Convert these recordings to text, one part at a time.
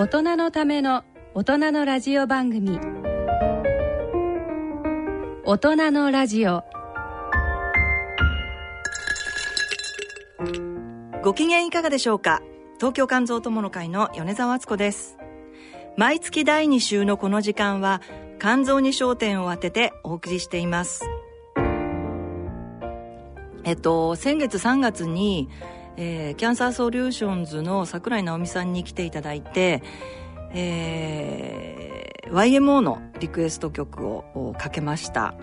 大人のための大人のラジオ番組、大人のラジオ。ご機嫌いかがでしょうか。東京肝臓友の会の米澤敦子です。毎月第2週のこの時間は肝臓に焦点を当ててお送りしています。先月3月に、キャンサーソリューションズの櫻井直美さんに来ていただいて、YMO のリクエスト曲をかけました。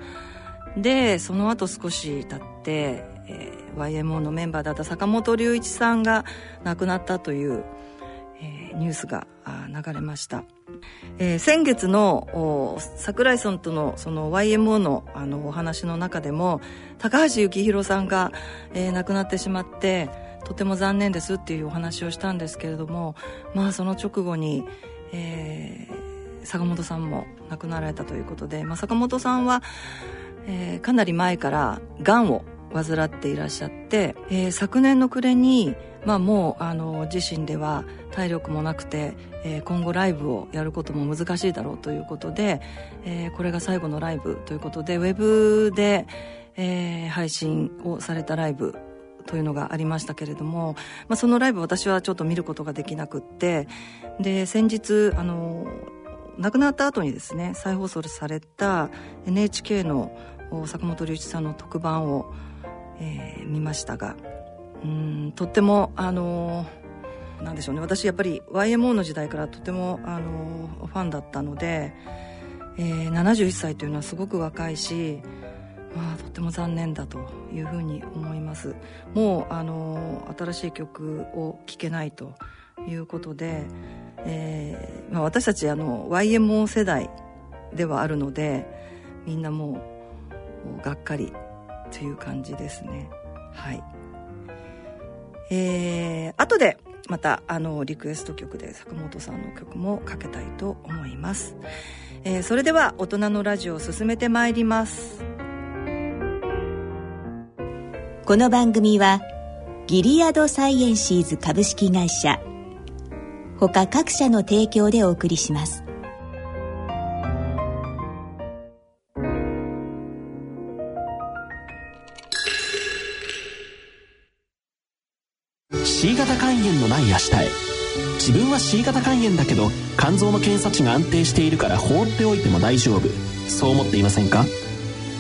でその後少し経って、YMO のメンバーだった坂本隆一さんが亡くなったという、ニュースが流れました。先月の櫻井さんとのその YMO のお話の中でも高橋幸宏さんが、亡くなってしまってとても残念ですっていうお話をしたんですけれども、まあその直後に、坂本さんも亡くなられたということで、坂本さんは、かなり前からがんを患っていらっしゃって、昨年の暮れにもう自身では体力もなくて、今後ライブをやることも難しいだろうということで、これが最後のライブということでウェブで、配信をされたライブというのがありましたけれども、そのライブ私はちょっと見ることができなくって、で先日亡くなった後にですね再放送された NHK の坂本龍一さんの特番を、見ましたが、とってもなんでしょうね、私やっぱり YMO の時代からとても、ファンだったので、71歳というのはすごく若いし、とっても残念だというふうに思います。もう新しい曲を聴けないということで、私たちYMO 世代ではあるのでみんなもうがっかりという感じですね。はい。後でまたリクエスト曲で坂本さんの曲もかけたいと思います。それでは大人のラジオを進めてまいります。この番組はギリアドサイエンシーズ株式会社他各社の提供でお送りします。C 型肝炎のない明日へ。自分は C 型肝炎だけど肝臓の検査値が安定しているから放っておいても大丈夫、そう思っていませんか。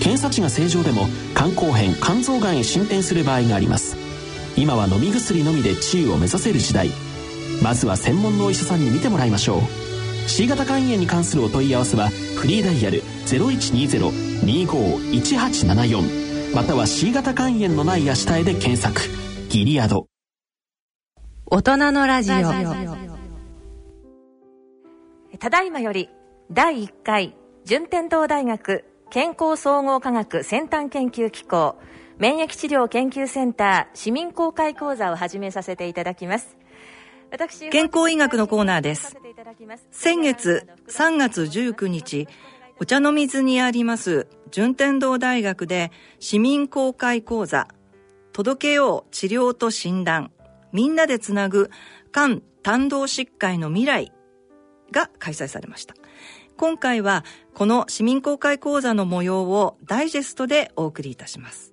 検査値が正常でも肝硬変、肝臓がんへ進展する場合があります。今は飲み薬のみで治癒を目指せる時代。まずは専門のお医者さんに診てもらいましょう。 C 型肝炎に関するお問い合わせはフリーダイヤル 0120-25-1874 または C 型肝炎のない明日へで検索。ギリアド。大人のラジオ。ただいまより第1回順天堂大学健康総合科学先端研究機構免疫治療研究センター市民公開講座を始めさせていただきます。私健康医学のコーナーです。先月3月19日お茶の水にあります順天堂大学で市民公開講座届けよう治療と診断みんなでつなぐ肝胆道疾患の未来が開催されました。今回はこの市民公開講座の模様をダイジェストでお送りいたします。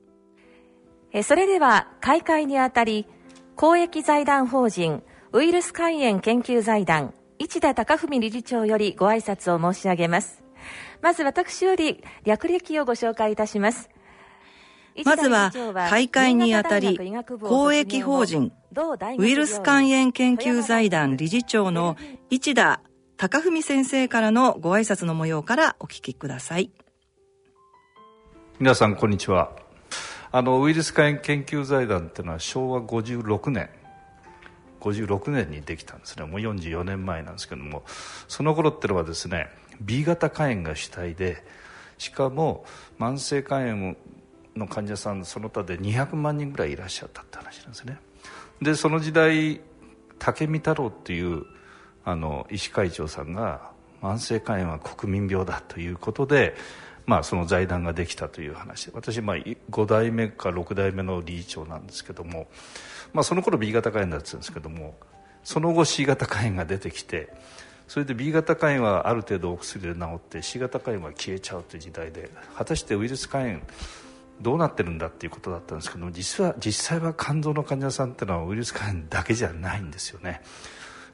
それでは開会にあたり公益財団法人ウイルス肝炎研究財団市田隆文理事長よりご挨拶を申し上げます。まず私より略歴をご紹介いたします。まずは開会にあたり公益法人ウイルス肝炎研究財団理事長の市田高文先生からのご挨拶の模様からお聞きください。皆さんこんにちは。ウイルス肝炎研究財団というのは昭和56年、1956年にできたんですね。もう44年前なんですけども、その頃ってのはですね B 型肝炎が主体で、しかも慢性肝炎の患者さんその他で200万人ぐらいいらっしゃったって話なんですね。でその時代武見太郎っていう医師会長さんが慢性肝炎は国民病だということで、その財団ができたという話で、私5代目か6代目の理事長なんですけども、その頃 B 型肝炎だったんですけども、その後 C 型肝炎が出てきて、それで B 型肝炎はある程度お薬で治って C 型肝炎は消えちゃうという時代で、果たしてウイルス肝炎どうなってるんだっていうことだったんですけども、実際は肝臓の患者さんってのはウイルス肝炎だけじゃないんですよね。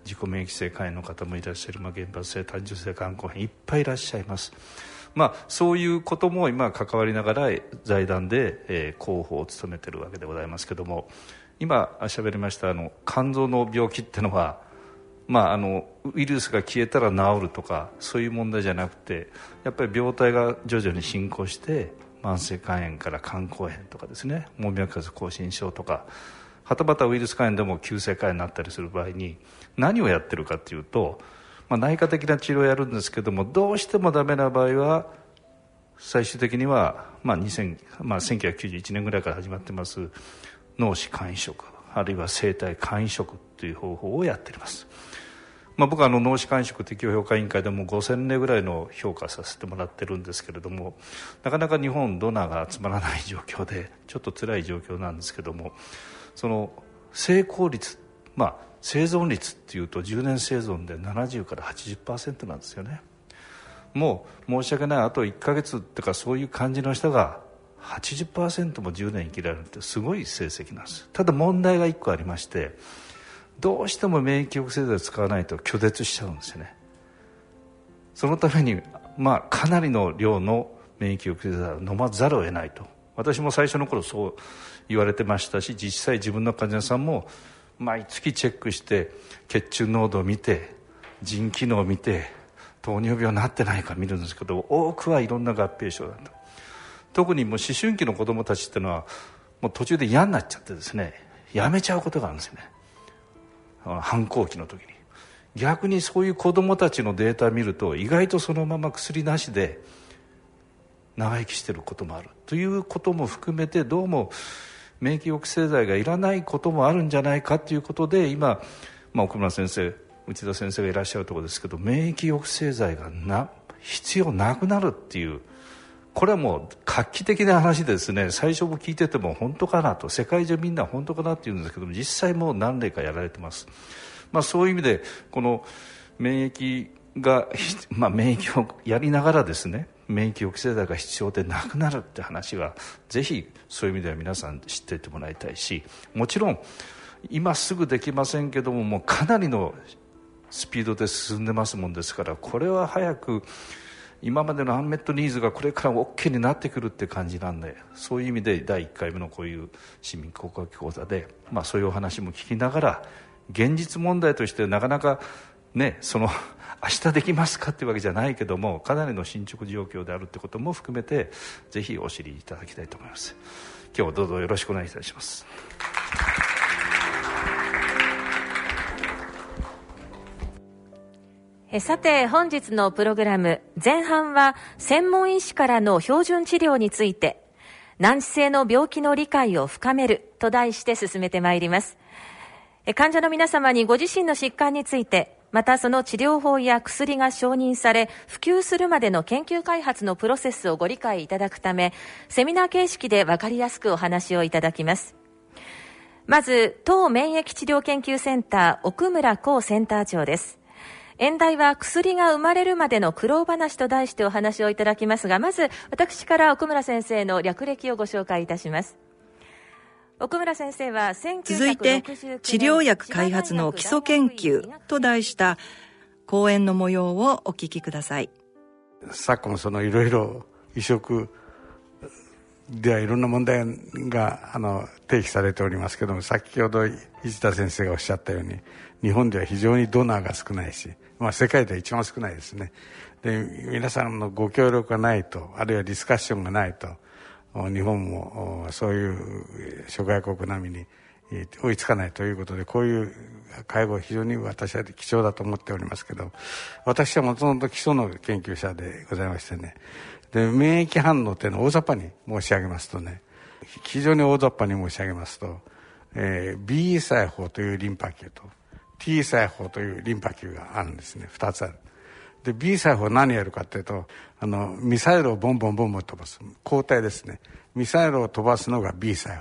自己免疫性肝炎の方もいらっしゃる、原発性単純性肝硬変いっぱいいらっしゃいます。そういうことも今関わりながら財団で、広報を務めているわけでございますけども、今喋りました肝臓の病気ってのは、ウイルスが消えたら治るとかそういう問題じゃなくて、やっぱり病態が徐々に進行して慢性肝炎から肝硬変とかですね、網膜下出血症とか、はたまたウイルス肝炎でも急性肝炎になったりする場合に何をやってるかというと、内科的な治療をやるんですけども、どうしてもダメな場合は最終的には、1991年ぐらいから始まってます脳死肝移植あるいは生体肝移植という方法をやっております。僕は脳死肝移植適応評価委員会でも5000名ぐらいの評価させてもらってるんですけれども、なかなか日本ドナーが集まらない状況でちょっと辛い状況なんですけども、その成功率、生存率っていうと10年生存で70から 80% なんですよね。もう申し訳ない、あと1ヶ月ってかそういう感じの人が 80% も10年生きられるってすごい成績なんです。ただ問題が1個ありまして、どうしても免疫抑制剤を使わないと拒絶しちゃうんですよね。そのために、かなりの量の免疫抑制剤を飲まざるを得ないと、私も最初の頃そう言われてましたし、実際自分の患者さんも毎月チェックして血中濃度を見て腎機能を見て糖尿病になってないか見るんですけど、多くはいろんな合併症だと。特にもう思春期の子供たちってのはもう途中で嫌になっちゃってですね、やめちゃうことがあるんですよね、反抗期の時に。逆にそういう子どもたちのデータを見ると、意外とそのまま薬なしで長生きしていることもあるということも含めて、どうも免疫抑制剤がいらないこともあるんじゃないかということで、今、奥村先生、内田先生がいらっしゃるところですけど、免疫抑制剤が必要なくなるっていう、これはもう画期的な話ですね。最初も聞いてても本当かなと、世界中みんな本当かなって言うんですけども、実際もう何例かやられてます。そういう意味でこの免疫が、免疫をやりながらですね、免疫抑制剤が必要でなくなるって話は、ぜひそういう意味では皆さん知っていてもらいたいし、もちろん今すぐできませんけども、もうかなりのスピードで進んでますもんですから、これは早く、今までのアンメットニーズがこれから OK になってくるって感じなんで、そういう意味で第1回目のこういう市民公開講座で、そういうお話も聞きながら、現実問題としてなかなかね、明日できますかっていうわけじゃないけども、かなりの進捗状況であるってことも含めて、ぜひお知りいただきたいと思います。今日どうぞよろしくお願いいたします。さて、本日のプログラム前半は、専門医師からの標準治療について、難治性の病気の理解を深めると題して進めてまいります。患者の皆様にご自身の疾患について、またその治療法や薬が承認され普及するまでの研究開発のプロセスをご理解いただくため、セミナー形式で分かりやすくお話をいただきます。まず、当免疫治療研究センター奥村光センター長です。演題は薬が生まれるまでの苦労話と題してお話をいただきますが、まず私から奥村先生の略歴をご紹介いたします。奥村先生は続いて治療薬開発の基礎研究と題した講演の模様をお聞きください。昨今いろいろ移植ではいろんな問題が提起されておりますけども、先ほど市田先生がおっしゃったように、日本では非常にドナーが少ないし、世界では一番少ないですね。で、皆さんのご協力がないと、あるいはディスカッションがないと、日本もそういう諸外国並みに追いつかないということで、こういう会合非常に私は貴重だと思っておりますけど、私はもともと基礎の研究者でございましてね、で免疫反応というのを大雑把に申し上げますとね、非常に大雑把に申し上げますと、B 細胞というリンパ球と T 細胞というリンパ球があるんですね。2つある。で B 細胞は何やるかというと、ミサイルをボンボンボンボン飛ばす抗体ですね。ミサイルを飛ばすのが B 細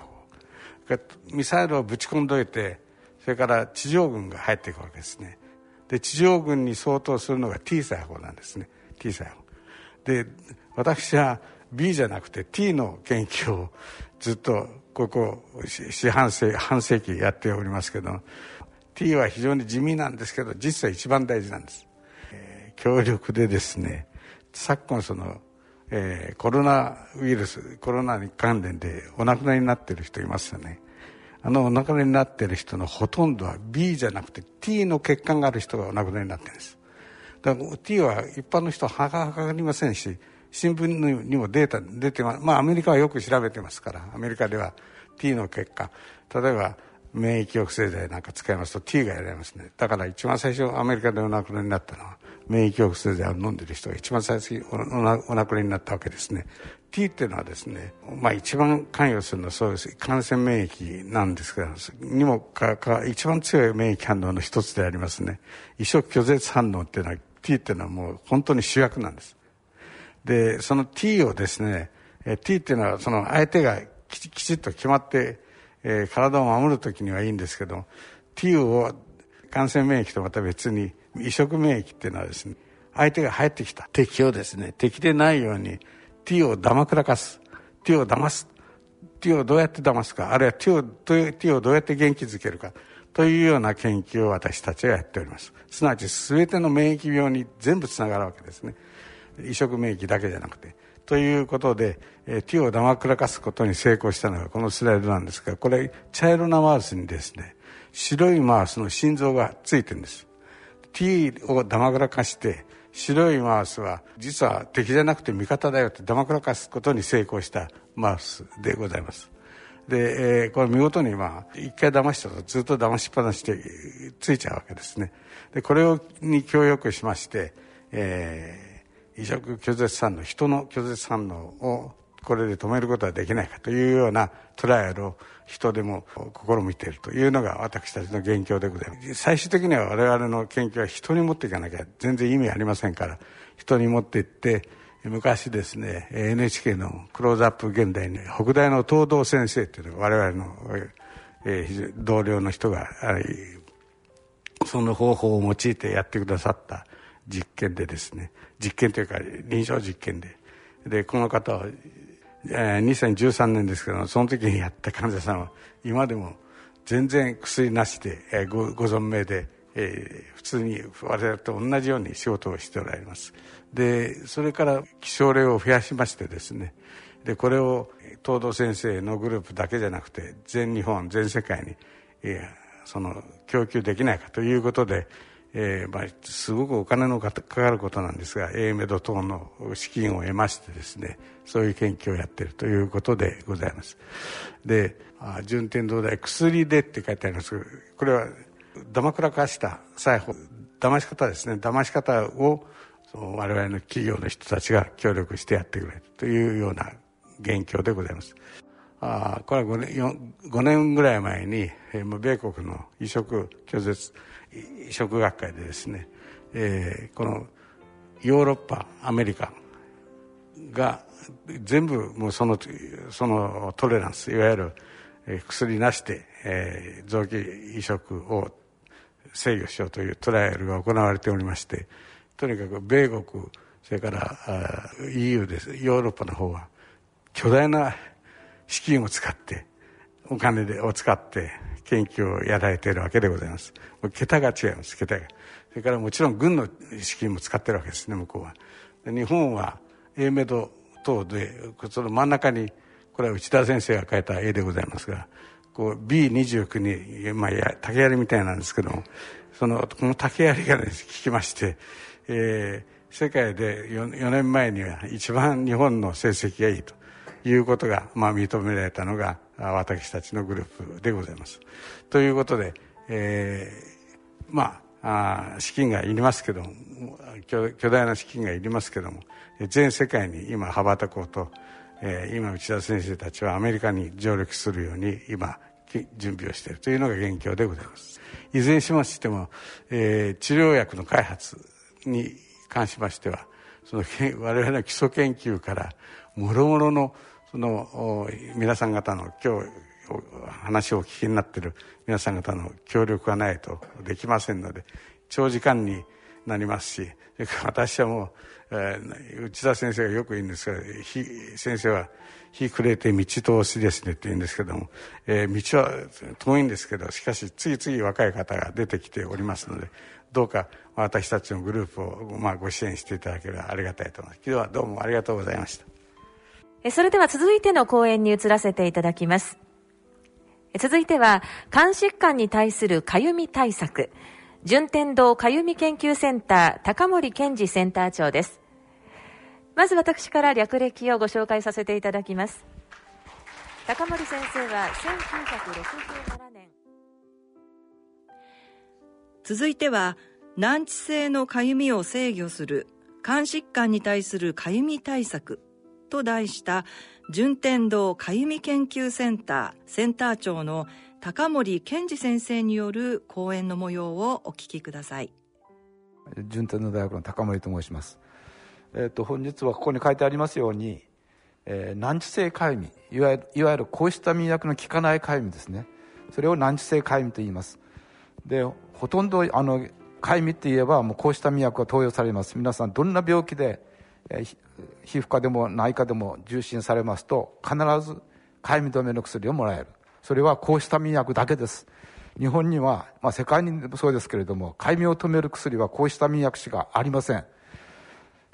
胞、ミサイルをぶち込んどいて、それから地上軍が入っていくわけですね。で地上軍に相当するのが T 細胞なんですね。 T 細胞で、私は B じゃなくて T の研究をずっとここ半世紀やっておりますけど、 T は非常に地味なんですけど、実は一番大事なんです、強力でですね、昨今そのコロナウイルス、コロナに関連でお亡くなりになっている人いますよね。お亡くなりになっている人のほとんどは B じゃなくて T の血管がある人がお亡くなりになっているんです。だから T は一般の人はかかりませんし、新聞にもデータ出てます。まあアメリカはよく調べてますから、アメリカでは T の血管、例えば免疫抑制剤なんか使いますと T がやられますね。だから一番最初アメリカでお亡くなりになったのは、免疫抑制剤を飲んでいる人が一番最初にお亡くなりになったわけですね。 T っていうのはですね、まあ一番関与するのはそうです感染免疫なんですけど、にも一番強い免疫反応の一つでありますね。移植拒絶反応っていうのは T っていうのはもう本当に主役なんです。でその T をですね、 T っていうのはその相手がきちっと決まって、体を守るときにはいいんですけど、 T を感染免疫とまた別に、移植免疫っていうのはですね、相手が入ってきた敵をですね、敵でないように T を騙くらかす、 T を騙す、 T をどうやって騙すか、あるいは T をどうやって元気づけるかというような研究を私たちはやっております。すなわち全ての免疫病に全部つながるわけですね、移植免疫だけじゃなくて。ということで T を騙くらかすことに成功したのがこのスライドなんですが、これ茶色なマウスにですね、白いマウスの心臓がついてるんです。T をだまぐらかして白いマウスは実は敵じゃなくて味方だよってだまぐらかすことに成功したマウスでございます。で、これ見事に一回騙したとずっと騙しっぱなしでついちゃうわけですね。でこれを強力しまして、移植拒絶反応、人の拒絶反応をこれで止めることはできないかというようなトライアルを人でも試みているというのが私たちの現況でございます。最終的には我々の研究は人に持っていかなきゃ全然意味ありませんから、人に持っていって、昔ですね NHK のクローズアップ現代に北大の東堂先生というのが我々の同僚の人がその方法を用いてやってくださった実験でですね、実験というか臨床実験でこの方は2013年ですけど、その時にやった患者さんは今でも全然薬なしでご存命で、普通に我々と同じように仕事をしておられます。でそれから希少例を増やしましてですね、でこれを東堂先生のグループだけじゃなくて全日本全世界に、その供給できないかということで、すごくお金のかかることなんですが、 AMED 等の資金を得ましてですね、そういう研究をやっているということでございます。で順天堂大薬でって書いてありますけど、これはだまくらかした裁縫、騙し方ですね、騙し方を我々の企業の人たちが協力してやってくれるというような現況でございます。これは5年ぐらい前に米国の移植拒絶移植学会でですね、このヨーロッパアメリカが全部もうそのトレランス、いわゆる薬なしで、臓器移植を制御しようというトライアルが行われておりまして、とにかく米国それからEU です、ヨーロッパの方は巨大な資金を使って、お金を使って研究をやられているわけでございます。桁が違います、桁が。それからもちろん軍の資金も使ってるわけですね、向こうは。日本は AMED 等で、その真ん中にこれは内田先生が描いた絵でございますが、こう B29 に、竹槍みたいなんですけども、この竹槍がね効きまして、世界で 4年前には一番日本の成績がいいということが認められたのが私たちのグループでございます。ということで、資金がいりますけども、巨大な資金がいりますけども、全世界に今羽ばたこうと、今内田先生たちはアメリカに上陸するように今準備をしているというのが現況でございます。いずれにしましても、治療薬の開発に関しましては、その我々の基礎研究からもろもろのその皆さん方の今日話をお聞きになっている皆さん方の協力がないとできませんので、長時間になりますし、私はもう、内田先生がよく言うんですが、先生は日暮れて道通しですねって言うんですけども、道は遠いんですけど、しかし次々若い方が出てきておりますので、どうか私たちのグループを、ご支援していただければありがたいと思います。今日はどうもありがとうございました。それでは続いての講演に移らせていただきます。続いては、肝疾患に対するかゆみ対策、順天堂かゆみ研究センター高森健二センター長です。まず私から略歴をご紹介させていただきます。高森先生は1967年。続いては、難治性のかゆみを制御する肝疾患に対するかゆみ対策と題した順天堂かゆみ研究センターセンター長の高森健二先生による講演の模様をお聞きください。順天堂大学の高森と申します。本日はここに書いてありますように、難治性かゆみ、いわゆる抗ヒスタミン薬の効かないかゆみですね。それを難治性かゆみと言います。で、ほとんどかゆみって言えばもう抗ヒスタミン薬が投与されます。皆さんどんな病気で、皮膚科でも内科でも受診されますと、必ずかゆみ止めの薬をもらえる。それは抗ヒスタミン薬だけです。日本には、世界にもそうですけれども、かゆみを止める薬は抗ヒスタミン薬しかありません。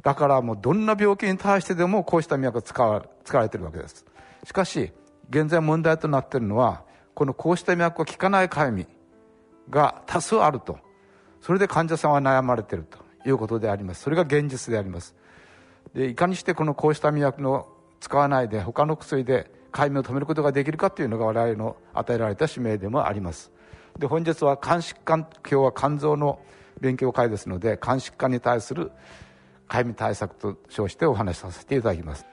だからもうどんな病気に対してでも抗ヒスタミン薬が使われているわけです。しかし現在問題となっているのは、この抗ヒスタミン薬が効かないかゆみが多数あると、それで患者さんは悩まれているということであります。それが現実であります。で、いかにしてこの抗ヒスタミン薬を使わないで他の薬でかゆみを止めることができるかというのが我々の与えられた使命でもあります。で、本日は肝疾患、今日は肝臓の勉強会ですので、肝疾患に対するかゆみ対策と称してお話しさせていただきます。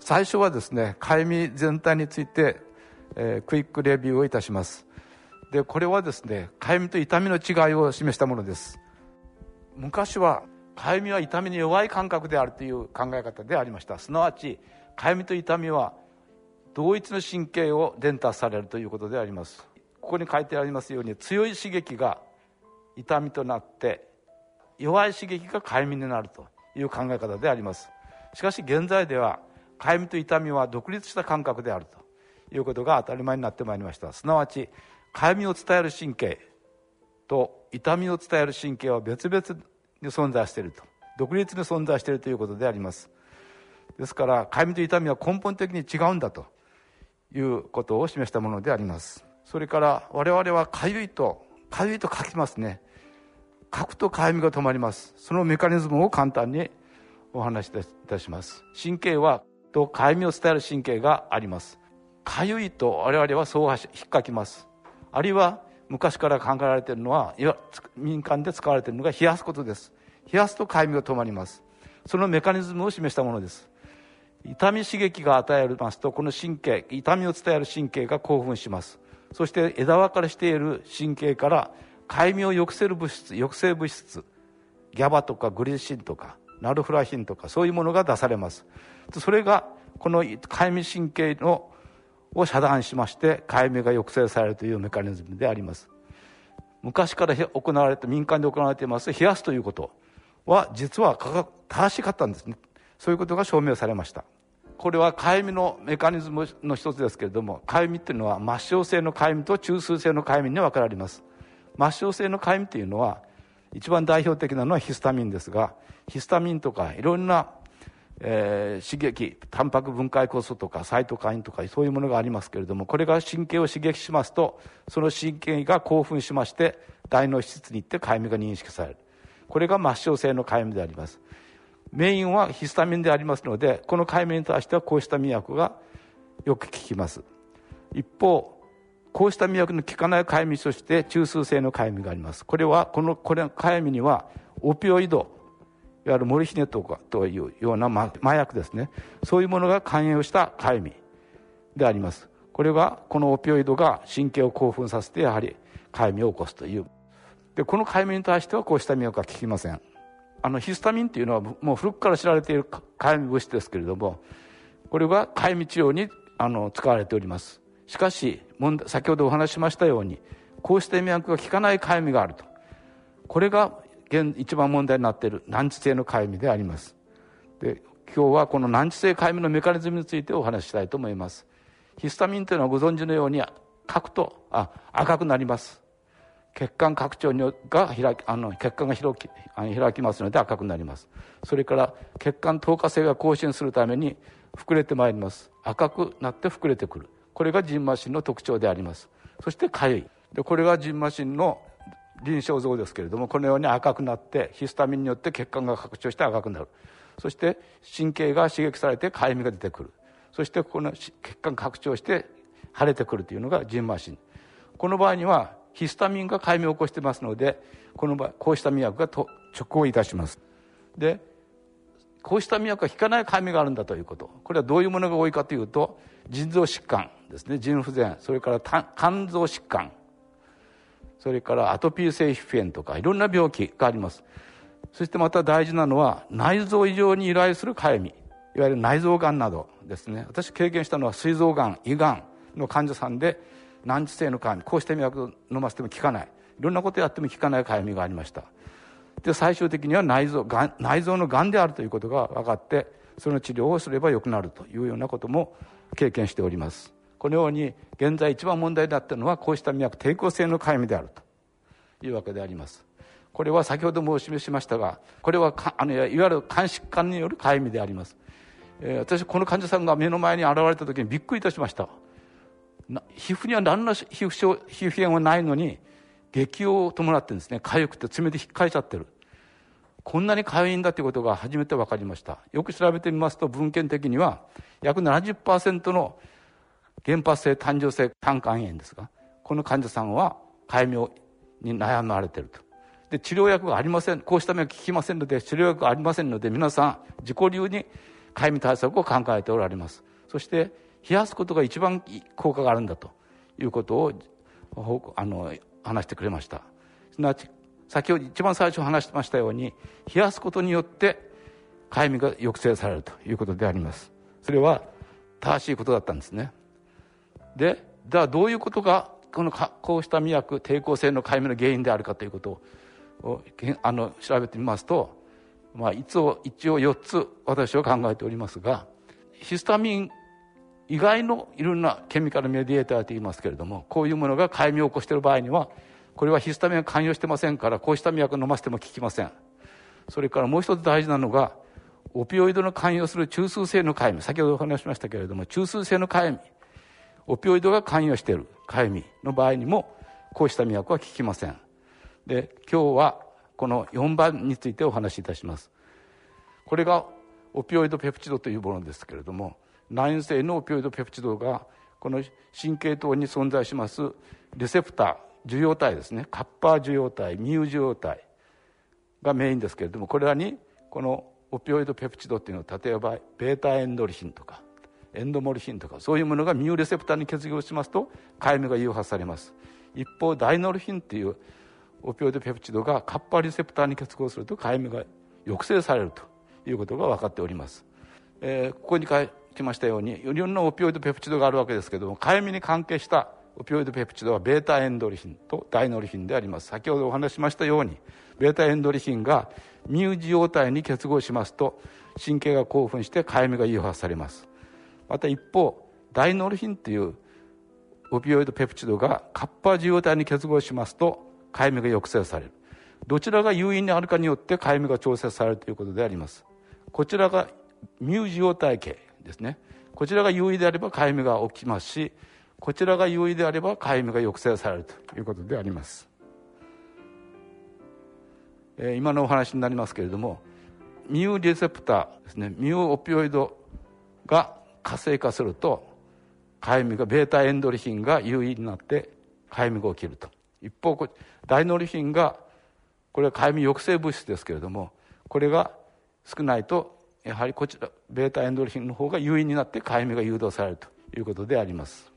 最初はですね、かゆみ全体について、クイックレビューをいたします。で、これはですね、かゆみと痛みの違いを示したものです。昔はかゆみは痛みに弱い感覚であるという考え方でありました。すなわち、かゆみと痛みは同一の神経を伝達されるということであります。ここに書いてありますように、強い刺激が痛みとなって弱い刺激がかゆみになるという考え方であります。しかし現在では、かゆみと痛みは独立した感覚であるということが当たり前になってまいりました。すなわち、かゆみを伝える神経と痛みを伝える神経は別々に存在していると、独立に存在しているということであります。ですから、かゆみと痛みは根本的に違うんだということを示したものであります。それから、我々はかゆいと書きますね。書くとかゆみが止まります。そのメカニズムを簡単にお話しいたします。神経はとかゆみを伝える神経があります。かゆいと我々はそう引っかきます。あるいは昔から考えられているのは、民間で使われているのが冷やすことです。冷やすとかゆみが止まります。そのメカニズムを示したものです。痛み刺激が与えますと、この神経、痛みを伝える神経が興奮します。そして枝分かれしている神経から、かゆみを抑制物質、ギャバとかグリシンとかナルフラヒンとか、そういうものが出されます。それがこのかゆみ神経を遮断しまして、かゆみが抑制されるというメカニズムであります。昔から民間で行われています冷やすということは、実は正しかったんですね。そういうことが証明されました。これはかゆみのメカニズムの一つですけれども、かゆみというのは末梢性のかゆみと中枢性のかゆみに分かれます。末梢性のかゆみというのは、一番代表的なのはヒスタミンですが、ヒスタミンとかいろんな、刺激、タンパク分解酵素とかサイトカインとか、そういうものがありますけれども、これが神経を刺激しますと、その神経が興奮しまして、大脳皮質に行ってかゆみが認識される。これが末梢性のかゆみであります。メインはヒスタミンでありますので、このかゆみに対しては抗ヒスタミン薬がよく効きます。一方こうした魅力の効かないかゆみとして中枢性のかゆみがあります。これはかゆみにはオピオイド、いわゆるモルヒネとかというような麻薬ですね、そういうものが関与したかゆみであります。これがこのオピオイドが神経を興奮させてやはりかゆみを起こすという。でこのかゆみに対してはこうした魅力は効きません。ヒスタミンというのはもう古くから知られているかゆみ物質ですけれども、これはかゆみ治療に使われております。しかし先ほどお話しましたようにこうした免疫が効かないかゆみがあると、これが一番問題になっている難治性のかゆみであります。で今日はこの難治性かゆみのメカニズムについてお話ししたいと思います。ヒスタミンというのはご存知のように書くと赤くなります。血管拡張が血管が開きますので赤くなります。それから血管透過性が更新するために膨れてまいります。赤くなって膨れてくる、これが蕁麻疹の特徴であります。そしてかゆい。でこれが蕁麻疹の臨床像ですけれども、このように赤くなってヒスタミンによって血管が拡張して赤くなる。そして神経が刺激されてかゆみが出てくる。そしてこの血管が拡張して腫れてくるというのが蕁麻疹。この場合にはヒスタミンがかゆみを起こしてますので、こうした魅薬が直行いたします。でこうした魅薬が効かないかゆみがあるんだということ、これはどういうものが多いかというと、腎臓疾患ですね、腎不全、それから肝臓疾患、それからアトピー性皮膚炎とかいろんな病気があります。そしてまた大事なのは内臓異常に由来するかゆみ、いわゆる内臓がんなどですね。私経験したのは膵臓がん、胃がんの患者さんで難治性のかゆみ、こうして脈を飲ませても効かない、いろんなことやっても効かないかゆみがありました。で最終的には内臓のがんであるということが分かって、その治療をすれば良くなるというようなことも経験しております。このように現在一番問題だったのはこうした脈抵抗性のかゆみであるというわけであります。これは先ほどもお示ししましたが、これはあのいわゆる肝疾患によるかゆみであります。私この患者さんが目の前に現れた時にびっくりいたしました。皮膚には何の皮膚炎はないのに激痛を伴ってんですね、痒くて爪で引っかいちゃってる、こんなに痒いんだということが初めて分かりました。よく調べてみますと文献的には約 70% の原発性単純性胆管炎ですが、この患者さんはかゆみに悩まれていると。で治療薬がありません、こうした目が効きませんので治療薬がありませんので、皆さん自己流にかゆみ対策を考えておられます。そして冷やすことが一番効果があるんだということを話してくれました。すなわち先ほど一番最初話してましたように、冷やすことによってかゆみが抑制されるということであります。それは正しいことだったんですね。でじゃあどういうことがこうした魅薬抵抗性のかゆみの原因であるかということを調べてみますと、一応4つ私は考えておりますが、ヒスタミン以外のいろんなケミカルメディエーターといいますけれども、こういうものがかゆみを起こしている場合にはこれはヒスタミンが関与してませんから、こうした魅薬を飲ませても効きません。それからもう一つ大事なのがオピオイドの関与する中枢性のかゆみ、先ほどお話しましたけれども中枢性のかゆみ、オピオイドが関与しているかゆみの場合にもこうした魅薬は効きません。で今日はこの4番についてお話しいたします。これがオピオイドペプチドというものですけれども、内因性のオピオイドペプチドがこの神経等に存在しますレセプター受容体ですね、カッパー受容体、ミュー受容体がメインですけれども、これらにこのオピオイドペプチドっていうのは、例えばベータエンドルフィンとかエンドモルフィンとかそういうものがミューレセプターに結合しますとかゆみが誘発されます。一方ダイノルフィンっていうオピオイドペプチドがカッパーレセプターに結合するとかゆみが抑制されるということが分かっております。ここにきましたようにいろんなオピオイドペプチドがあるわけですけれども、かゆみに関係したオピオイドペプチドはベータエンドルフィンとダイノルフィンであります。先ほどお話しましたようにベータエンドルフィンがミュー受容体に結合しますと神経が興奮してかゆみが誘発されます。また一方ダイノルフィンというオピオイドペプチドがカッパ受容体に結合しますとかゆみが抑制される。どちらが優位にあるかによってかゆみが調節されるということであります。こちらがミュー受容体系ですね、こちらが優位であればかゆみが起きますし、こちらが優位であればかゆみが抑制されるということであります。今のお話になりますけれども、ミューレセプターですね、ミューオピオイドが活性化するとかゆみがベータエンドルフィンが優位になってかゆみが起きると。一方大ノルフィンが、これはかゆみ抑制物質ですけれども、これが少ないとやはりこちらベータエンドルフィンの方が優位になってかゆみが誘導されるということであります。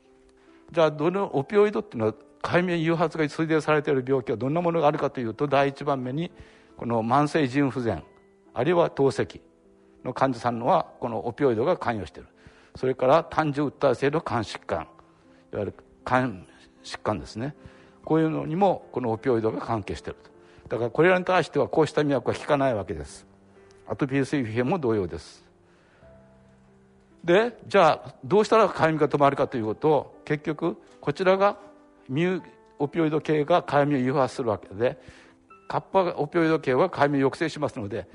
じゃあどのオピオイドっていうのはかゆみ誘発が推定されている病気はどんなものがあるかというと、第一番目にこの慢性腎不全あるいは透析の患者さんのはこのオピオイドが関与している。それから単純訴え性の肝疾患、いわゆる肝疾患ですね、こういうのにもこのオピオイドが関係している。だからこれらに対してはこうした脈は効かないわけです。アトピー性皮膚炎も同様です。で、じゃあどうしたらかゆみが止まるかということを、結局こちらがオピオイド系がかゆみを誘発するわけで、カッパオピオイド系はかゆみを抑制しますので、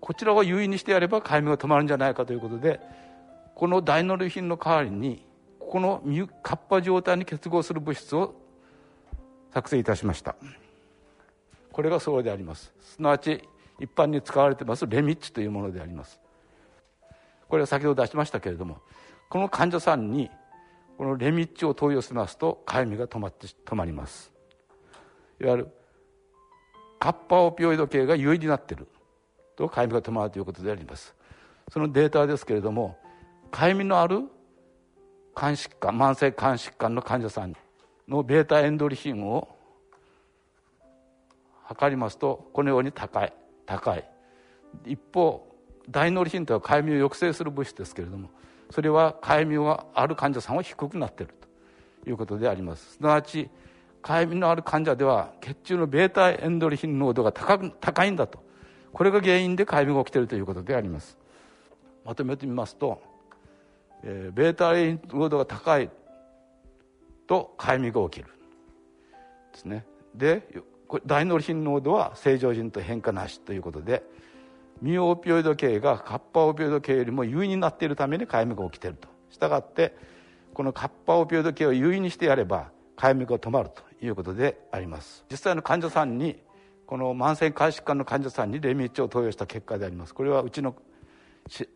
こちらを優位にしてやればかゆみが止まるんじゃないかということで、この大ノルフィンの代わりにこのカッパ状態に結合する物質を作成いたしました。これがそうであります。すなわち一般に使われていますレミッチというものであります。これは先ほど出しましたけれども、この患者さんにこのレミッチを投与しますとかゆみが止まります。いわゆるカッパオピオイド系が優位になっているとかゆみが止まるということであります。そのデータですけれども、かゆみのある肝疾患、慢性肝疾患の患者さんのベータエンドルフィンを測りますとこのように高い。一方大ノルフィンとはかゆみを抑制する物質ですけれども、それはかゆみがある患者さんは低くなっているということであります。すなわちかゆみのある患者では血中のベータエンドルフィン濃度が高いんだと、これが原因でかゆみが起きているということであります。まとめてみますと、ベータエンドルフィン濃度が高いとかゆみが起きるですね。で、大ノルフィン濃度は正常時にと変化なしということで、ミオオピオイド系がカッパオピオイド系よりも優位になっているためにかゆみが起きていると。したがってこのカッパオピオイド系を優位にしてやればかゆみが止まるということであります。実際の患者さんに、この慢性肝疾患の患者さんにレミッチを投与した結果であります。これはうちの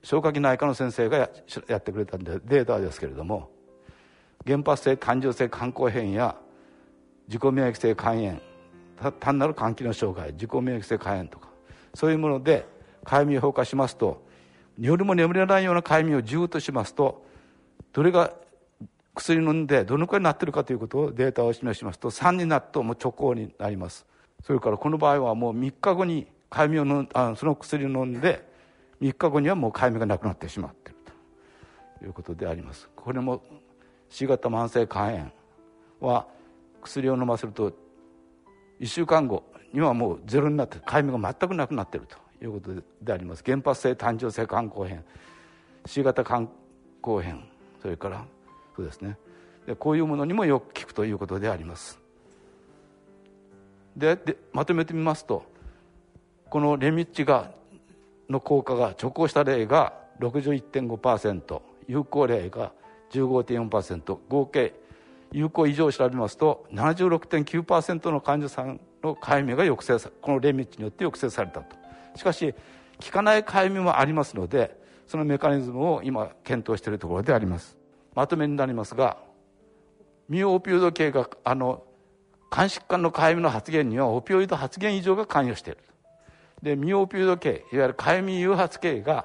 消化器内科の先生がやってくれたんでデータですけれども、原発性単純性肝硬変や自己免疫性肝炎、単なる肝機能障害、自己免疫性肝炎とか、そういうものでかゆみを評価しますと、夜も眠れないようなかゆみを10としますと、どれが薬飲んでどのくらいになっているかということをデータを示しますと、3になるともう直行になります。それからこの場合はもう3日後にかゆみをその薬を飲んで3日後にはもうかゆみがなくなってしまっているということであります。これも C 型慢性肝炎は薬を飲ませると1週間後にはもうゼロになってかゆみが全くなくなっているということであります。原発性単純性肝硬変、 C 型肝硬変、それからそうですね、でこういうものにもよく効くということであります。 でまとめてみますと、このレミッチの効果が直行した例が 61.5%、 有効例が 15.4%、 合計有効以上を調べますと 76.9% の患者さんのかゆみが抑制され、このレミッチによって抑制されたと。しかし効かないかゆみもありますので、そのメカニズムを今検討しているところであります。まとめになりますが、ミオオピオイド系が肝疾患のかゆみの発現にはオピオイド発現異常が関与している。で、ミオオピオイド系、いわゆるかゆみ誘発系が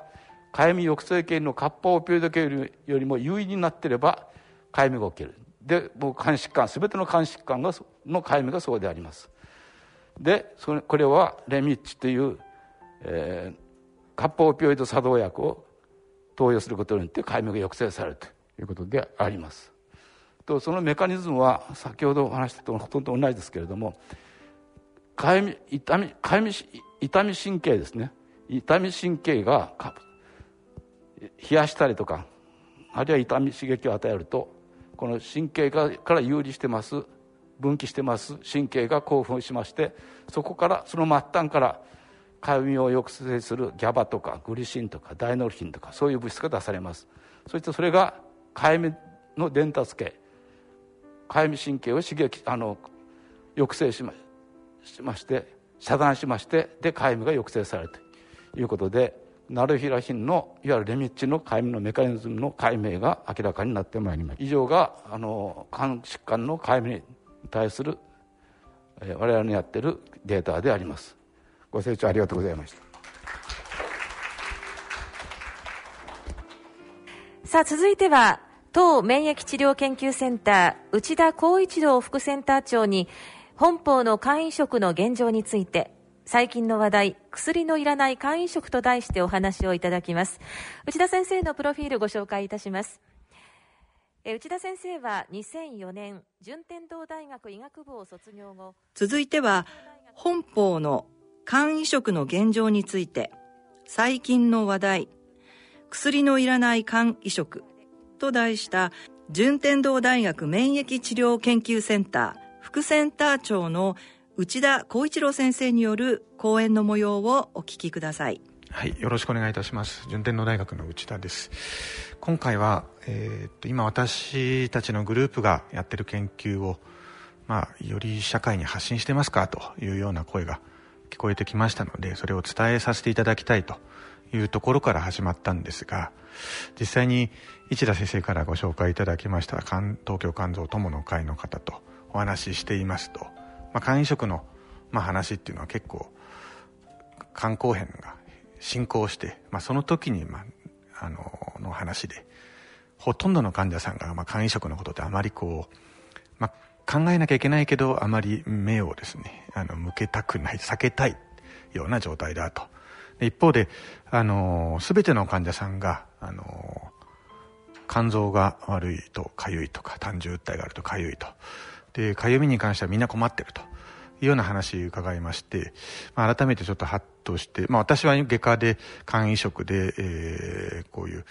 かゆみ抑制系のカッパオピオイド系よりも優位になっていればかゆみが起きる。で、もう肝疾患、全ての肝疾患のかゆみがそうであります。で、これはレミッチというカッパオピオイド作動薬を投与することによってかゆみが抑制されるということであります。と、そのメカニズムは先ほどお話したとほとんど同じですけれども、痛み神経ですね、痛み神経が冷やしたりとか、あるいは痛み刺激を与えると、この神経から遊離してます、分岐してます神経が興奮しまして、そこからその末端からかゆみを抑制するギャバとかグリシンとかダイノルフィンとか、そういう物質が出されます。そしてそれがかゆみの伝達系、かゆみ神経を刺激抑制しまして遮断しまして、でかゆみが抑制されるということで、ナルヒラヒンのいわゆるレミッチの解明のメカニズムの解明が明らかになってまいります。以上が肝疾患の解明に対する我々のやっているデータであります。ご清聴ありがとうございました。さあ続いては当免疫治療研究センター内田光一郎副センター長に本邦の肝移植の現状について、最近の話題、薬のいらない肝移植と題してお話をいただきます。内田先生のプロフィールご紹介いたします。内田先生は2004年順天堂大学医学部を卒業後、続いては本邦の肝移植の現状について、最近の話題、薬のいらない肝移植と題した順天堂大学免疫治療研究センター副センター長の内田光一郎先生による講演の模様をお聞きください。はい、よろしくお願いいたします。順天堂大学の内田です。今回は、今私たちのグループがやってる研究を、より社会に発信してますかというような声が聞こえてきましたので、それを伝えさせていただきたいというところから始まったんですが、実際に市田先生からご紹介いただきました東京肝臓友の会の方とお話ししていますと、肝移植の、話っていうのは結構肝硬変が進行して、その時に、の話でほとんどの患者さんが、肝移植のことってあまりこう、考えなきゃいけないけどあまり目をですね向けたくない、避けたいような状態だと。で一方で全ての患者さんが肝臓が悪いとかゆいとか単純訴えがあるとかゆいとで、かゆみに関してはみんな困ってるというような話を伺いまして、改めてちょっとハッとして、私は外科で肝移植で、こういう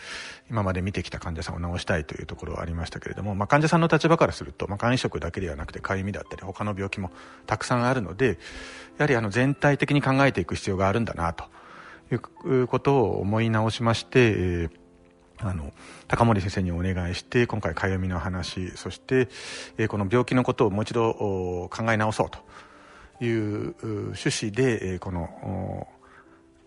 今まで見てきた患者さんを治したいというところはありましたけれども、患者さんの立場からすると、肝移植だけではなくてかゆみだったり他の病気もたくさんあるので、やはり全体的に考えていく必要があるんだなということを思い直しまして、高森先生にお願いして今回かゆみの話、そして、この病気のことをもう一度考え直そうという趣旨で、この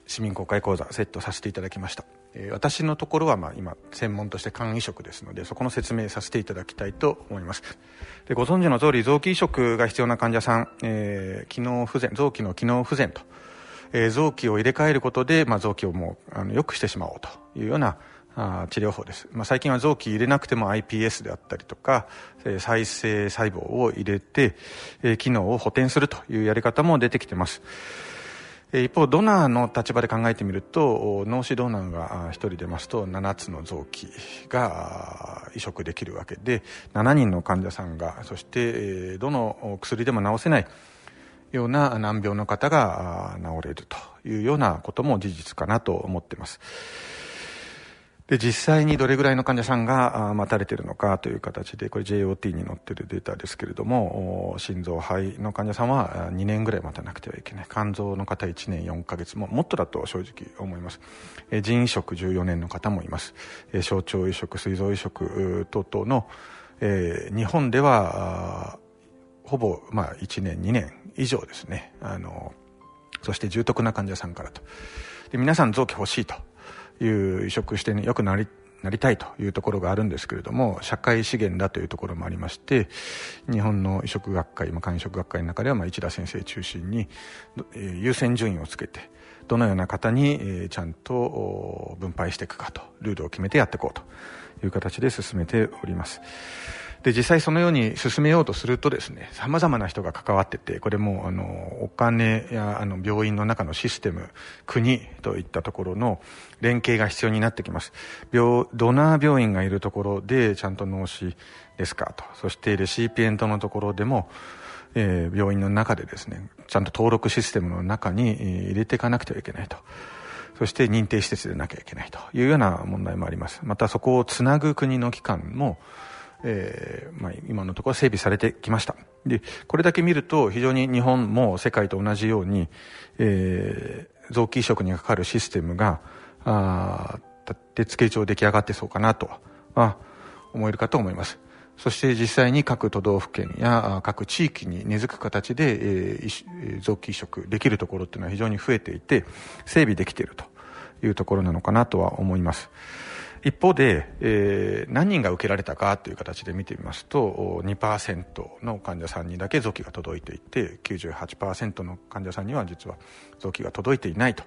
市民公開講座セットさせていただきました。私のところは今専門として肝移植ですので、そこの説明させていただきたいと思います。でご存知の通り、臓器移植が必要な患者さん、機能不全、臓器の機能不全と、臓器を入れ替えることで、臓器をもう良くしてしまおうというような治療法です。最近は臓器入れなくても iPS であったりとか、再生細胞を入れて、機能を補填するというやり方も出てきています。一方ドナーの立場で考えてみると、脳死ドナーが1人出ますと7つの臓器が移植できるわけで、7人の患者さんが、そしてどの薬でも治せないような難病の方が治れるというようなことも事実かなと思っています。で実際にどれぐらいの患者さんが待たれているのかという形で、これ JOT に載っているデータですけれども、心臓肺の患者さんは2年ぐらい待たなくてはいけない、肝臓の方1年4ヶ月ももっとだと正直思います。腎移植14年の方もいます。小腸移植、膵臓移植等々の、日本ではほぼ1年2年以上ですね。そして重篤な患者さんからと、で皆さん臓器欲しいという移植して、よくなりたいというところがあるんですけれども、社会資源だというところもありまして、日本の移植学会、肝移植学会の中では市田先生中心に優先順位をつけて、どのような方にちゃんと分配していくかとルールを決めてやっていこうという形で進めております。で実際そのように進めようとするとですね、様々な人が関わってて、これもお金や病院の中のシステム、国といったところの連携が必要になってきます。ドナー病院がいるところでちゃんと脳死ですかと、そしてレシピエントのところでも、病院の中でですねちゃんと登録システムの中に入れていかなくてはいけないと、そして認定施設でなきゃいけないというような問題もあります。またそこをつなぐ国の機関も今のところ整備されてきました。でこれだけ見ると非常に日本も世界と同じように、臓器移植にかかるシステムが立て付け上出来上がってそうかなとは思えるかと思います。そして実際に各都道府県や各地域に根付く形で、臓器移植できるところっていうのは非常に増えていて整備できているというところなのかなとは思います。一方で、何人が受けられたかという形で見てみますと 2% の患者さんにだけ臓器が届いていて 98% の患者さんには実は臓器が届いていないと、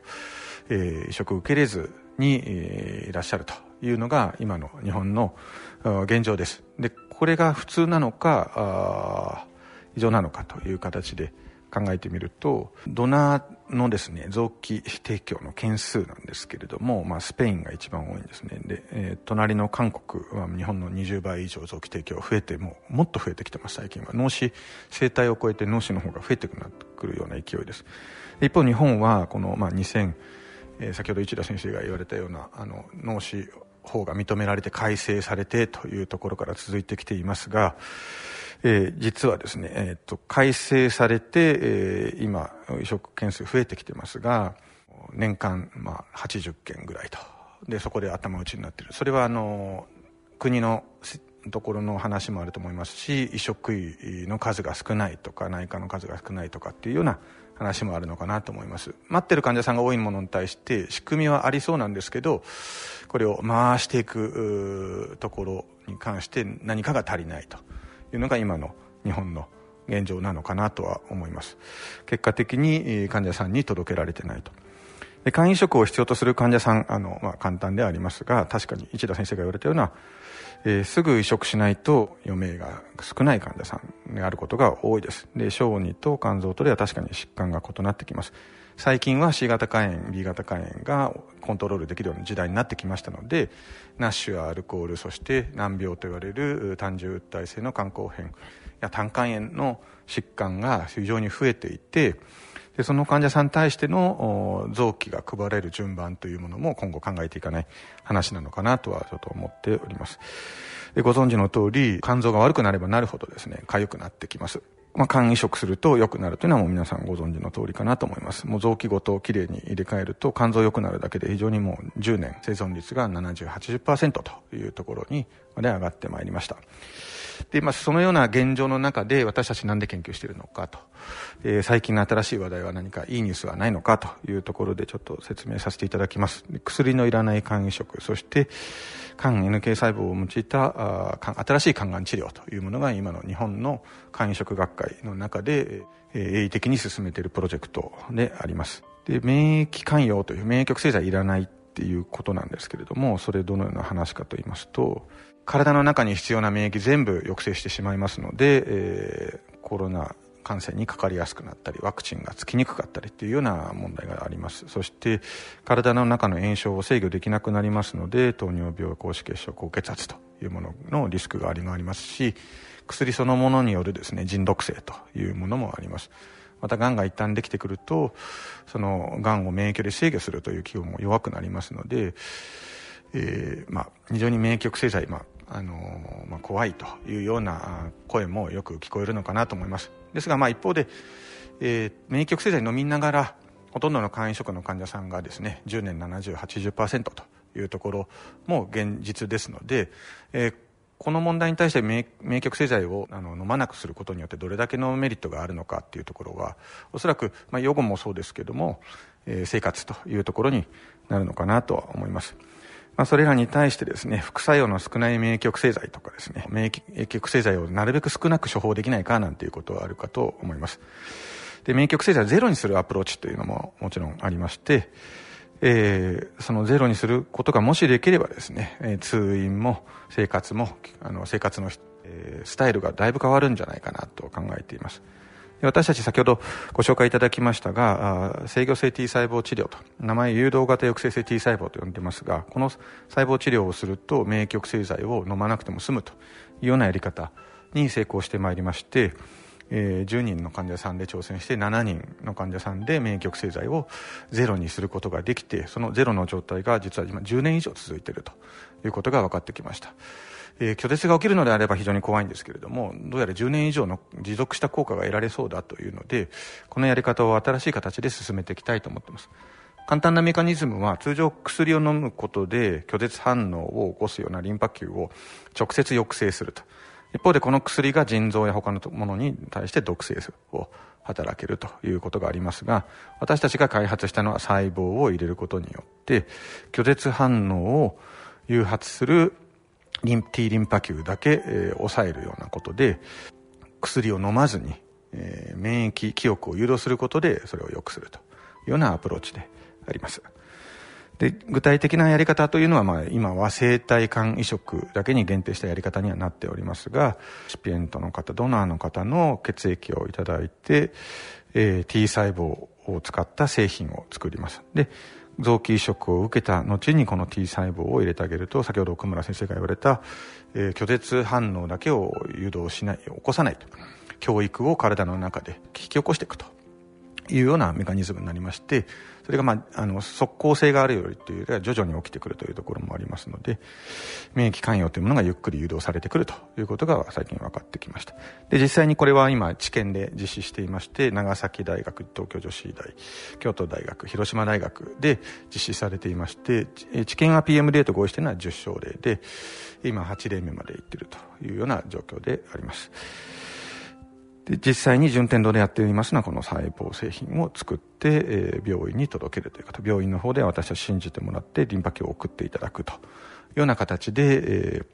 移植受けれずに、いらっしゃるというのが今の日本の現状です。でこれが普通なのか異常なのかという形で考えてみるとドナーのですね臓器提供の件数なんですけれども、スペインが一番多いんですね。で、隣の韓国は日本の20倍以上臓器提供増えてもっと増えてきてます。最近は脳死生体を超えて脳死の方が増えてくるような勢いです。で一方日本はこの、2000、先ほど市田先生が言われたような脳死法が認められて改正されてというところから続いてきていますが、実はですね、改正されて、今移植件数増えてきてますが年間、80件ぐらいと。でそこで頭打ちになっている。それは国のところの話もあると思いますし移植医の数が少ないとか内科の数が少ないとかっていうような話もあるのかなと思います。待ってる患者さんが多いものに対して仕組みはありそうなんですけどこれを回していくところに関して何かが足りないというのが今の日本の現状なのかなとは思います。結果的に患者さんに届けられてないと。で肝移植を必要とする患者さん簡単ではありますが確かに市田先生が言われたような、すぐ移植しないと余命が少ない患者さんであることが多いです。で小児と肝臓とでは確かに疾患が異なってきます。最近は C 型肝炎 B 型肝炎がコントロールできるような時代になってきましたのでナッシュやアルコールそして難病といわれる単純体性の肝硬変や胆管炎の疾患が非常に増えていてでその患者さんに対しての臓器が配れる順番というものも今後考えていかない話なのかなとはちょっと思っております。でご存知の通り肝臓が悪くなればなるほどですね痒くなってきます。肝移植すると良くなるというのはもう皆さんご存知の通りかなと思います。もう臓器ごときれいに入れ替えると肝臓良くなるだけで非常にもう10年生存率が 70-80% というところにまで上がってまいりました。で、そのような現状の中で私たちなんで研究しているのかと、最近の新しい話題は何かいいニュースはないのかというところでちょっと説明させていただきます。薬のいらない肝移植そして肝 NK 細胞を用いた新しい肝がん治療というものが今の日本の肝移植学会の中で鋭意的に進めているプロジェクトであります。で免疫寛容という免疫抑制剤いらないっていうことなんですけれどもそれどのような話かと言いますと体の中に必要な免疫全部抑制してしまいますので、コロナ感染にかかりやすくなったりワクチンがつきにくかったりというような問題があります。そして体の中の炎症を制御できなくなりますので糖尿病高脂血症高血圧というもののリスクがありますし薬そのものによるですね腎毒性というものもあります。またがんが一旦できてくるとそのがんを免疫で制御するという機能も弱くなりますので、非常に免疫抑制剤怖いというような声もよく聞こえるのかなと思います。ですが一方で、免疫抑制剤飲みながらほとんどの肝移植の患者さんがですね10年 70-80% というところも現実ですので、この問題に対して免疫抑制剤を飲まなくすることによってどれだけのメリットがあるのかっていうところはおそらく、予後もそうですけども、生活というところになるのかなとは思います。それらに対してですね副作用の少ない免疫抑制剤とかですね免疫抑制剤をなるべく少なく処方できないかなんていうことはあるかと思います。で免疫抑制剤をゼロにするアプローチというのももちろんありまして、そのゼロにすることがもしできればですね通院も生活も生活のスタイルがだいぶ変わるんじゃないかなと考えています。私たち先ほどご紹介いただきましたが制御性 T 細胞治療と名前誘導型抑制性 T 細胞と呼んでますがこの細胞治療をすると免疫抑制剤を飲まなくても済むというようなやり方に成功してまいりまして10人の患者さんで挑戦して7人の患者さんで免疫抑制剤をゼロにすることができてそのゼロの状態が実は今10年以上続いているということが分かってきました。拒絶が起きるのであれば非常に怖いんですけれどもどうやら10年以上の持続した効果が得られそうだというのでこのやり方を新しい形で進めていきたいと思っています。簡単なメカニズムは通常薬を飲むことで拒絶反応を起こすようなリンパ球を直接抑制すると一方でこの薬が腎臓や他のものに対して毒性を働けるということがありますが、私たちが開発したのは細胞を入れることによって拒絶反応を誘発するT リンパ球だけ、抑えるようなことで、薬を飲まずに、免疫記憶を誘導することでそれを良くするというようなアプローチであります。で、具体的なやり方というのは、今は生体肝移植だけに限定したやり方にはなっておりますが、シピエントの方、ドナーの方の血液をいただいて、T 細胞を使った製品を作ります。で、臓器移植を受けた後にこの T 細胞を入れてあげると、先ほど奥村先生が言われた、拒絶反応だけを誘導しない、起こさないと、教育を体の中で引き起こしていくというようなメカニズムになりまして、それが即効性があるよりというよりは徐々に起きてくるというところもありますので、免疫寛容というものがゆっくり誘導されてくるということが最近分かってきました。で、実際にこれは今治験で実施していまして、長崎大学、東京女子医大、京都大学、広島大学で実施されていまして、治験は PMDA と合意しているのは10症例で、今8例目までいっているというような状況であります。で、実際に順天堂でやっていますのは、この細胞製品を作って、病院に届けるということ、病院の方で私たち信じてもらってリンパ球を送っていただくというような形で、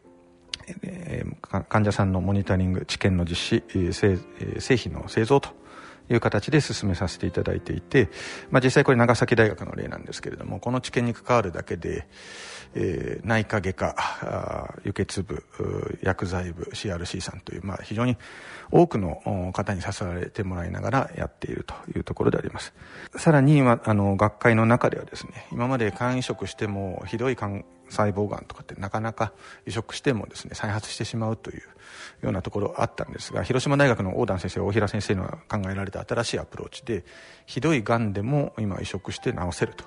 患者さんのモニタリング、治験の実施、製品の製造という形で進めさせていただいていて、実際これ長崎大学の例なんですけれども、この治験に関わるだけで、内科外科、輸血部、薬剤部、CRC さんという、非常に多くの方に支えてもらいながらやっているというところであります。さらに今学会の中ではですね、今まで肝移植してもひどい細胞がんとかってなかなか移植してもですね再発してしまうというようなところあったんですが、広島大学の大段先生、大平先生の考えられた新しいアプローチで、ひどいがんでも今移植して治せるとい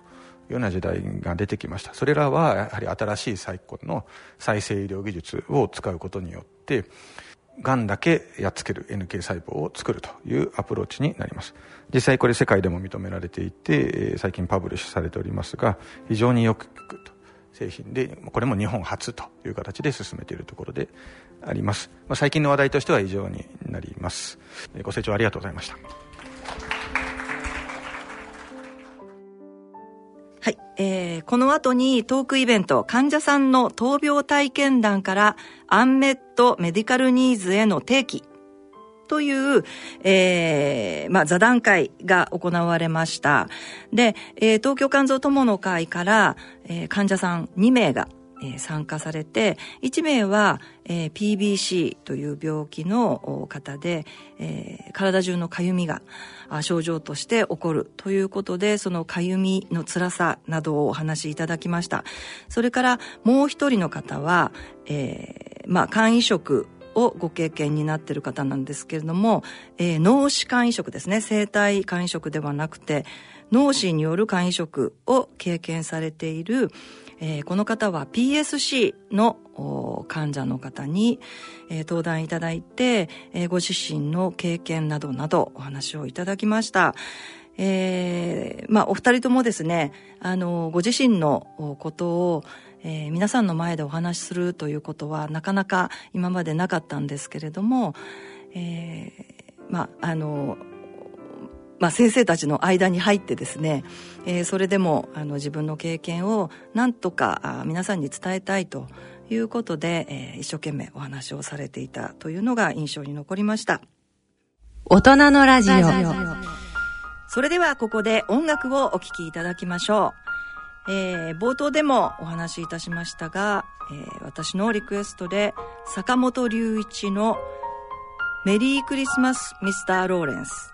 うような時代が出てきました。それらはやはり新しい最高の再生医療技術を使うことによって、がんだけやっつける NK 細胞を作るというアプローチになります。実際これ世界でも認められていて、最近パブリッシュされておりますが、非常によく効くと製品で、これも日本初という形で進めているところであります。最近の話題としては以上になります。ご清聴ありがとうございました。はい、この後にトークイベント、患者さんの闘病体験談からアンメットメディカルニーズへの提起という、座談会が行われました。で、東京肝臓友の会から、患者さん2名が、参加されて、1名は、PBC という病気の方で、体中のかゆみが症状として起こるということで、そのかゆみの辛さなどをお話しいただきました。それからもう一人の方は、肝移植をご経験になっている方なんですけれども、脳死肝移植ですね、生体肝移植ではなくて脳死による肝移植を経験されている、この方は PSC の患者の方に、登壇いただいて、ご自身の経験などなどお話をいただきました。お二人ともですね、ご自身のことを皆さんの前でお話しするということはなかなか今までなかったんですけれども、先生たちの間に入ってですね、それでも自分の経験をなんとか皆さんに伝えたいということで、一生懸命お話をされていたというのが印象に残りました。大人のラジオ。それではここで音楽をお聴きいただきましょう。冒頭でもお話しいたしましたが、私のリクエストで坂本龍一のメリークリスマスミスター・ローレンス。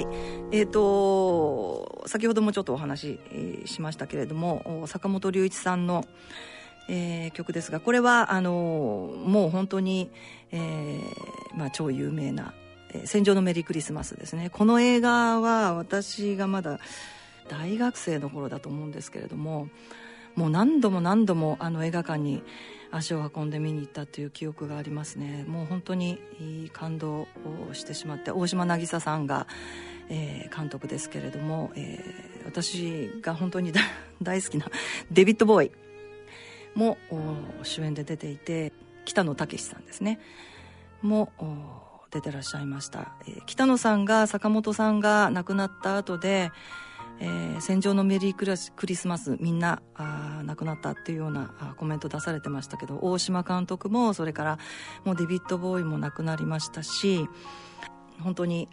はい、先ほどもちょっとお話ししましたけれども、坂本龍一さんの、曲ですが、これはもう本当に、超有名な戦場のメリークリスマスですね。この映画は私がまだ大学生の頃だと思うんですけれども、もう何度も映画館に足を運んで見に行ったという記憶がありますね。もう本当に感動をしてしまって、大島渚さんが、監督ですけれども、私が本当に大好きなデビッド・ボーイも主演で出ていて、北野武さんですねも出てらっしゃいました。北野さんが、坂本さんが亡くなった後で、戦場のメリークリスマスみんな亡くなったっていうようなコメント出されてましたけど、大島監督も、それからもうデビッド・ボーイも亡くなりましたし、本当に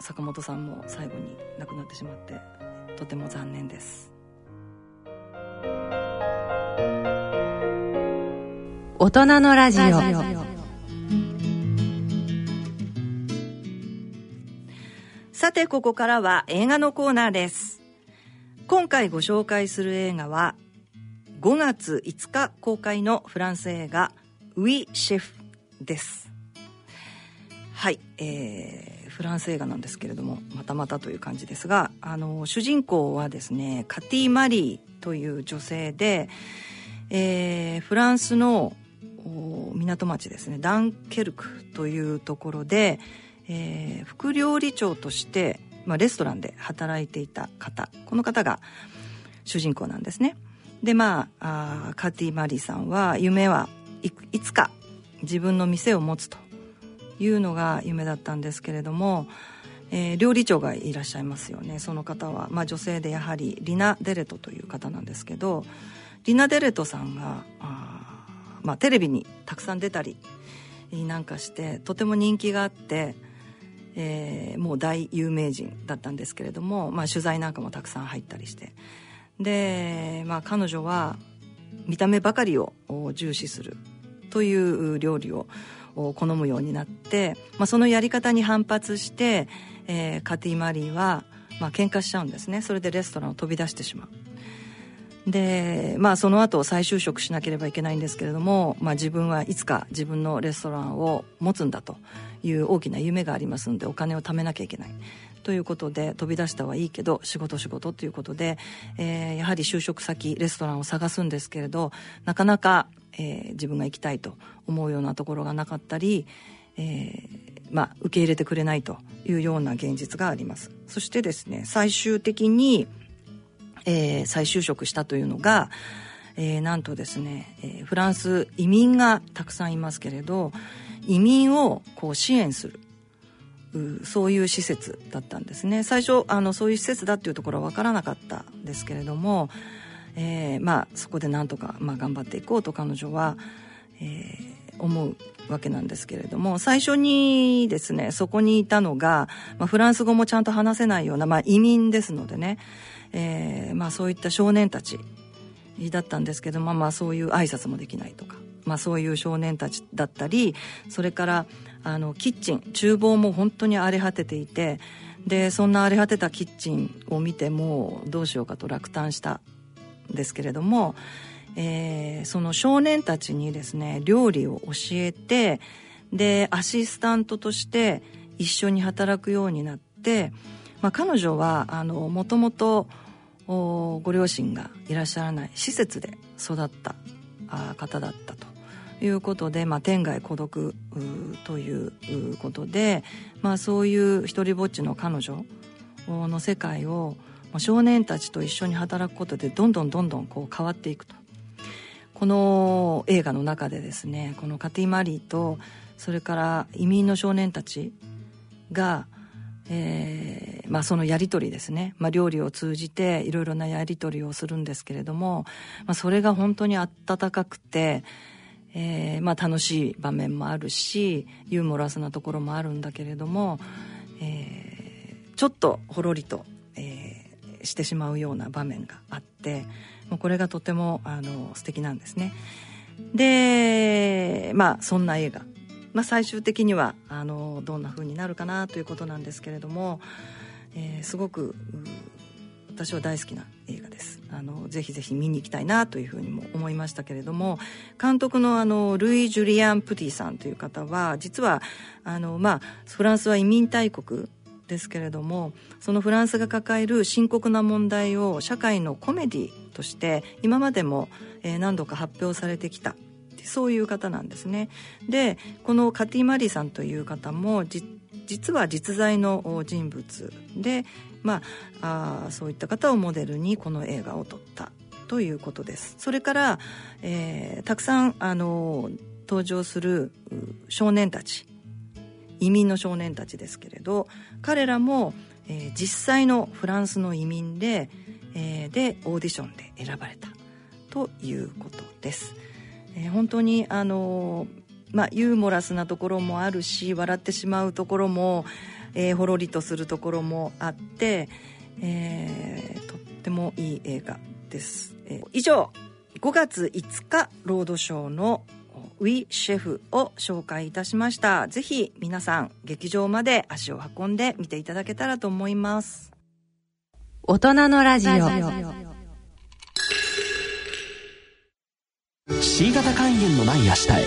坂本さんも最後に亡くなってしまってとても残念です。大人のラジオ。さて、ここからは映画のコーナーです。今回ご紹介する映画は、5月5日公開のフランス映画Oui Chefです。はい、フランス映画なんですけれども、またまたという感じですが、主人公はですね、カティ・マリーという女性で、フランスの港町ですね、ダンケルクというところで、副料理長として、レストランで働いていた方、この方が主人公なんですね。で、カティ・マリーさんは、夢はいつか自分の店を持つというのが夢だったんですけれども、料理長がいらっしゃいますよね。その方は、女性で、やはりリナ・デレトという方なんですけど、リナ・デレトさんがテレビにたくさん出たりなんかして、とても人気があって。もう大有名人だったんですけれども、取材なんかもたくさん入ったりして、で、彼女は見た目ばかりを重視するという料理を好むようになって、そのやり方に反発して、カティ・マリーは、喧嘩しちゃうんですね。それでレストランを飛び出してしまう。で、その後再就職しなければいけないんですけれども、自分はいつか自分のレストランを持つんだという大きな夢がありますので、お金を貯めなきゃいけないということで、飛び出したはいいけど仕事ということで、やはり就職先、レストランを探すんですけれど、なかなか、自分が行きたいと思うようなところがなかったり、受け入れてくれないというような現実があります。そしてですね、最終的に、再就職したというのが、なんとですね、フランス移民がたくさんいますけれど、移民をこう支援する、そういう施設だったんですね。最初そういう施設だっていうところは分からなかったんですけれども、そこでなんとか、頑張っていこうと彼女は、思うわけなんですけれども、最初にですね、そこにいたのが、フランス語もちゃんと話せないような、移民ですのでね、そういった少年たちだったんですけど、そういう挨拶もできないとか、そういう少年たちだったり、それからキッチン、厨房も本当に荒れ果てていて、で、そんな荒れ果てたキッチンを見て、もうどうしようかと落胆したんですけれども、その少年たちにですね、料理を教えて、で、アシスタントとして一緒に働くようになって、彼女はもともとご両親がいらっしゃらない施設で育った方だったということで、天涯孤独ということで、そういう一人ぼっちの彼女の世界を、少年たちと一緒に働くことで、どんどんこう変わっていくと。この映画の中でですね、このカティ・マリーと、それから移民の少年たちが、そのやり取りですね、料理を通じていろいろなやり取りをするんですけれども、それが本当に温かくて、楽しい場面もあるし、ユーモラスなところもあるんだけれども、ちょっとほろりと、してしまうような場面があって、これがとても素敵なんですね。で、そんな映画、最終的にはどんな風になるかなということなんですけれども、すごく私は大好きな映画です。ぜひぜひ見に行きたいなというふうにも思いましたけれども、監督のルイ・ジュリアン・プティさんという方は実はフランスは移民大国ですけれども、そのフランスが抱える深刻な問題を社会のコメディとして今までも何度か発表されてきた、そういう方なんですね。でこのカティ・マリさんという方も実は実在の人物で、そういった方をモデルにこの映画を撮ったということです。それから、たくさん登場する少年たち、移民の少年たちですけれど、彼らも、実際のフランスの移民で、オーディションで選ばれたということです。本当にユーモラスなところもあるし、笑ってしまうところも、ほろりとするところもあって、とってもいい映画です。以上、5月5日ロードショーのWe Chefを紹介いたしました。ぜひ皆さん劇場まで足を運んで見ていただけたらと思います。大人のラジオ。C 型肝炎のない明日へ。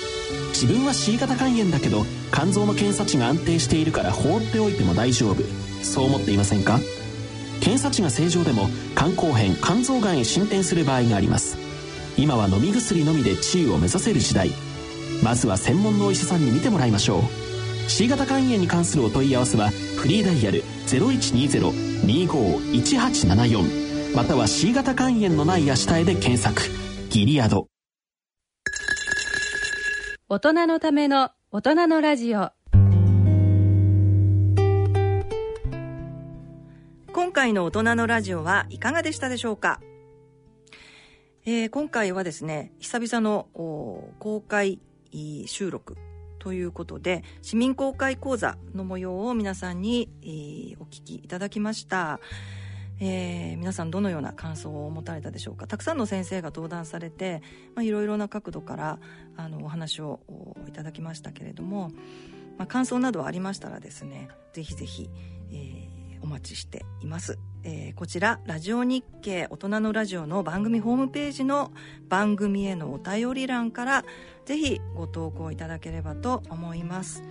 自分は C 型肝炎だけど肝臓の検査値が安定しているから放っておいても大丈夫、そう思っていませんか？検査値が正常でも肝硬変、肝臓がんへ進展する場合があります。今は飲み薬のみで治癒を目指せる時代。まずは専門のお医者さんに見てもらいましょう。 C 型肝炎に関するお問い合わせはフリーダイヤル 0120-25-1874 または C 型肝炎のない明日へで検索。ギリアド。大人のための大人のラジオ。今回の大人のラジオはいかがでしたでしょうか？今回はですね、久々の公開収録ということで、市民公開講座の模様を皆さんにお聞きいただきました。皆さんどのような感想を持たれたでしょうか？たくさんの先生が登壇されて、いろいろな角度からお話をいただきましたけれども、感想などありましたらですね、ぜひぜひ、お待ちしています。こちらラジオ日経大人のラジオの番組ホームページの番組へのお便り欄からぜひご投稿いただければと思います。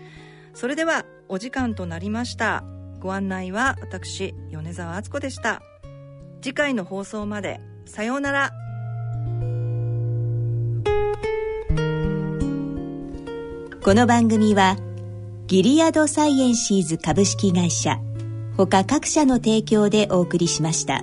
それではお時間となりました。ご案内は私、米澤敦子でした。次回の放送まで、さようなら。この番組はギリアドサイエンシーズ株式会社ほか各社の提供でお送りしました。